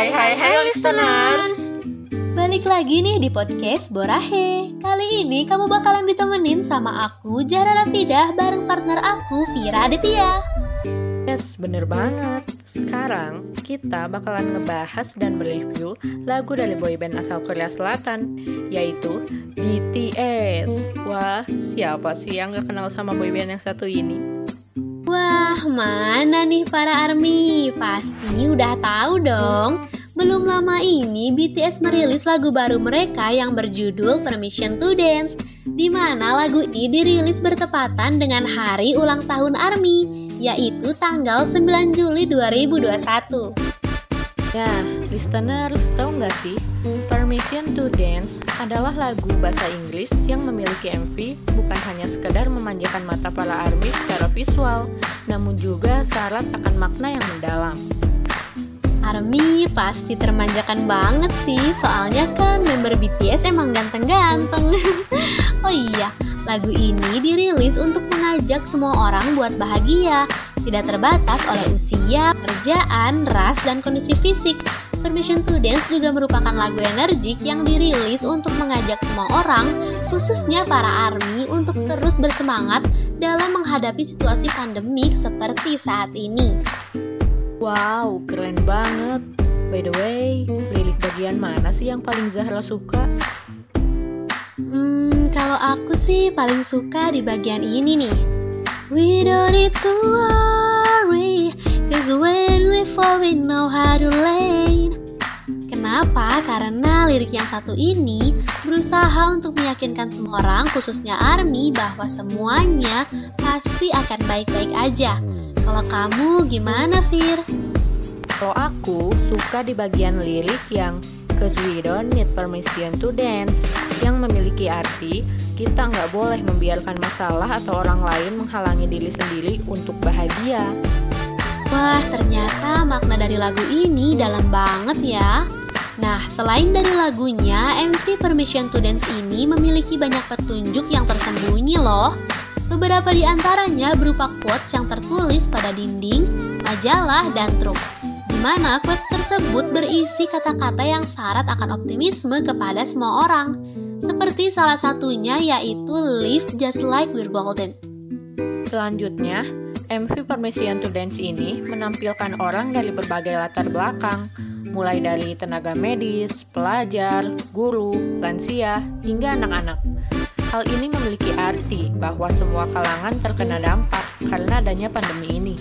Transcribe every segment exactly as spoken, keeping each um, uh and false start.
Hai hai hai listeners, balik lagi nih di podcast Borahe. Kali ini kamu bakalan ditemenin sama aku, Zahra Rafidah, bareng partner aku, Vira Adetya. Yes, bener banget. Sekarang kita bakalan ngebahas dan mereview lagu dari boyband asal Korea Selatan, yaitu B T S. Wah, siapa sih yang gak kenal sama boyband yang satu ini? Wah, mana nih para ARMY? Pasti udah tahu dong. Belum lama ini B T S merilis lagu baru mereka yang berjudul Permission to Dance, di mana lagu ini dirilis bertepatan dengan hari ulang tahun ARMY, yaitu tanggal sembilan Juli dua ribu dua puluh satu. Nah, listeners, tahu nggak sih? Permission to Dance adalah lagu bahasa Inggris yang memiliki M V bukan hanya sekedar memanjakan mata para ARMY secara visual, namun juga syarat akan makna yang mendalam. ARMY pasti termanjakan banget sih, soalnya kan member B T S emang ganteng-ganteng. Oh iya, lagu ini dirilis untuk mengajak semua orang buat bahagia, tidak terbatas oleh usia, kerjaan, ras, dan kondisi fisik. Permission to Dance juga merupakan lagu energik yang dirilis untuk mengajak semua orang, khususnya para ARMY, untuk terus bersemangat dalam menghadapi situasi pandemik seperti saat ini. Wow, keren banget. By the way, lirik bagian mana sih yang paling Zahra suka? Hmm, kalau aku sih paling suka di bagian ini nih. We don't need to worry, cause when we fall we know how to lay. Kenapa? Karena lirik yang satu ini berusaha untuk meyakinkan semua orang, khususnya ARMY, bahwa semuanya pasti akan baik-baik aja. Kalau kamu gimana, Fir? Kalau aku suka di bagian lirik yang cause we don't need permission to dance, yang memiliki arti kita nggak boleh membiarkan masalah atau orang lain menghalangi diri sendiri untuk bahagia. Wah, ternyata makna dari lagu ini dalam banget ya. Nah, selain dari lagunya, M V Permission to Dance ini memiliki banyak petunjuk yang tersembunyi loh. Beberapa di antaranya berupa quotes yang tertulis pada dinding, majalah, dan truk, di mana quotes tersebut berisi kata-kata yang syarat akan optimisme kepada semua orang. Seperti salah satunya yaitu Live Just Like We're Golden. Selanjutnya, M V Permission to Dance ini menampilkan orang dari berbagai latar belakang, mulai dari tenaga medis, pelajar, guru, lansia, hingga anak-anak. Hal ini memiliki arti bahwa semua kalangan terkena dampak karena adanya pandemi ini.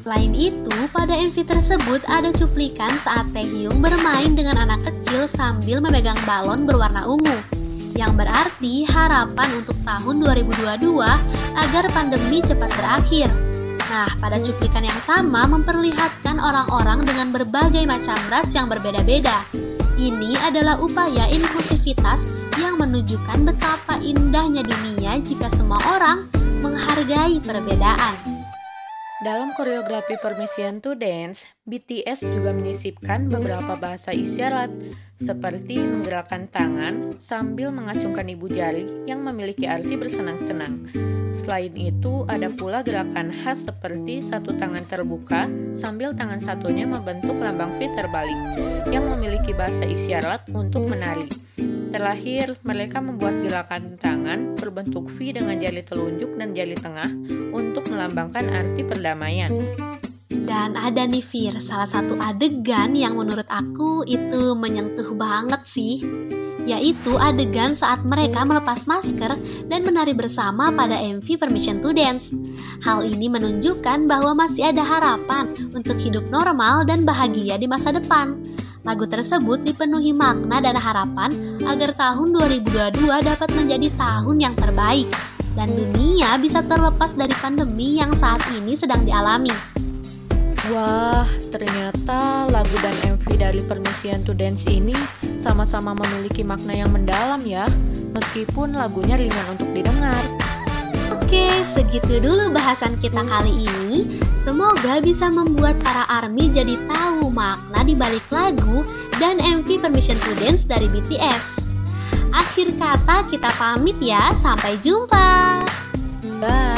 Selain itu, pada M V tersebut ada cuplikan saat Taehyung bermain dengan anak kecil sambil memegang balon berwarna ungu, yang berarti harapan untuk tahun dua ribu dua puluh dua agar pandemi cepat berakhir. Nah, pada cuplikan yang sama memperlihatkan orang-orang dengan berbagai macam ras yang berbeda-beda. Ini adalah upaya inklusivitas yang menunjukkan betapa indahnya dunia jika semua orang menghargai perbedaan. Dalam koreografi Permission to Dance, B T S juga menyisipkan beberapa bahasa isyarat seperti menggerakkan tangan sambil mengacungkan ibu jari yang memiliki arti bersenang-senang. Selain itu, ada pula gerakan khas seperti satu tangan terbuka sambil tangan satunya membentuk lambang V terbalik yang memiliki bahasa isyarat untuk menari. Terakhir, mereka membuat gerakan tangan berbentuk V dengan jari telunjuk dan jari tengah untuk melambangkan arti perdamaian. Dan ada nih Fir, salah satu adegan yang menurut aku itu menyentuh banget sih, yaitu adegan saat mereka melepas masker dan menari bersama pada M V Permission to Dance. Hal ini menunjukkan bahwa masih ada harapan untuk hidup normal dan bahagia di masa depan. Lagu tersebut dipenuhi makna dan harapan agar tahun dua ribu dua puluh dua dapat menjadi tahun yang terbaik dan dunia bisa terlepas dari pandemi yang saat ini sedang dialami. Wah, ternyata lagu dan M V dari Permission to Dance ini sama-sama memiliki makna yang mendalam ya, meskipun lagunya ringan untuk didengar. Oke, segitu dulu bahasan kita kali ini. Semoga bisa membuat para ARMY jadi tahu makna di balik lagu dan M V Permission to Dance dari B T S. Akhir kata, kita pamit ya. Sampai jumpa. Bye.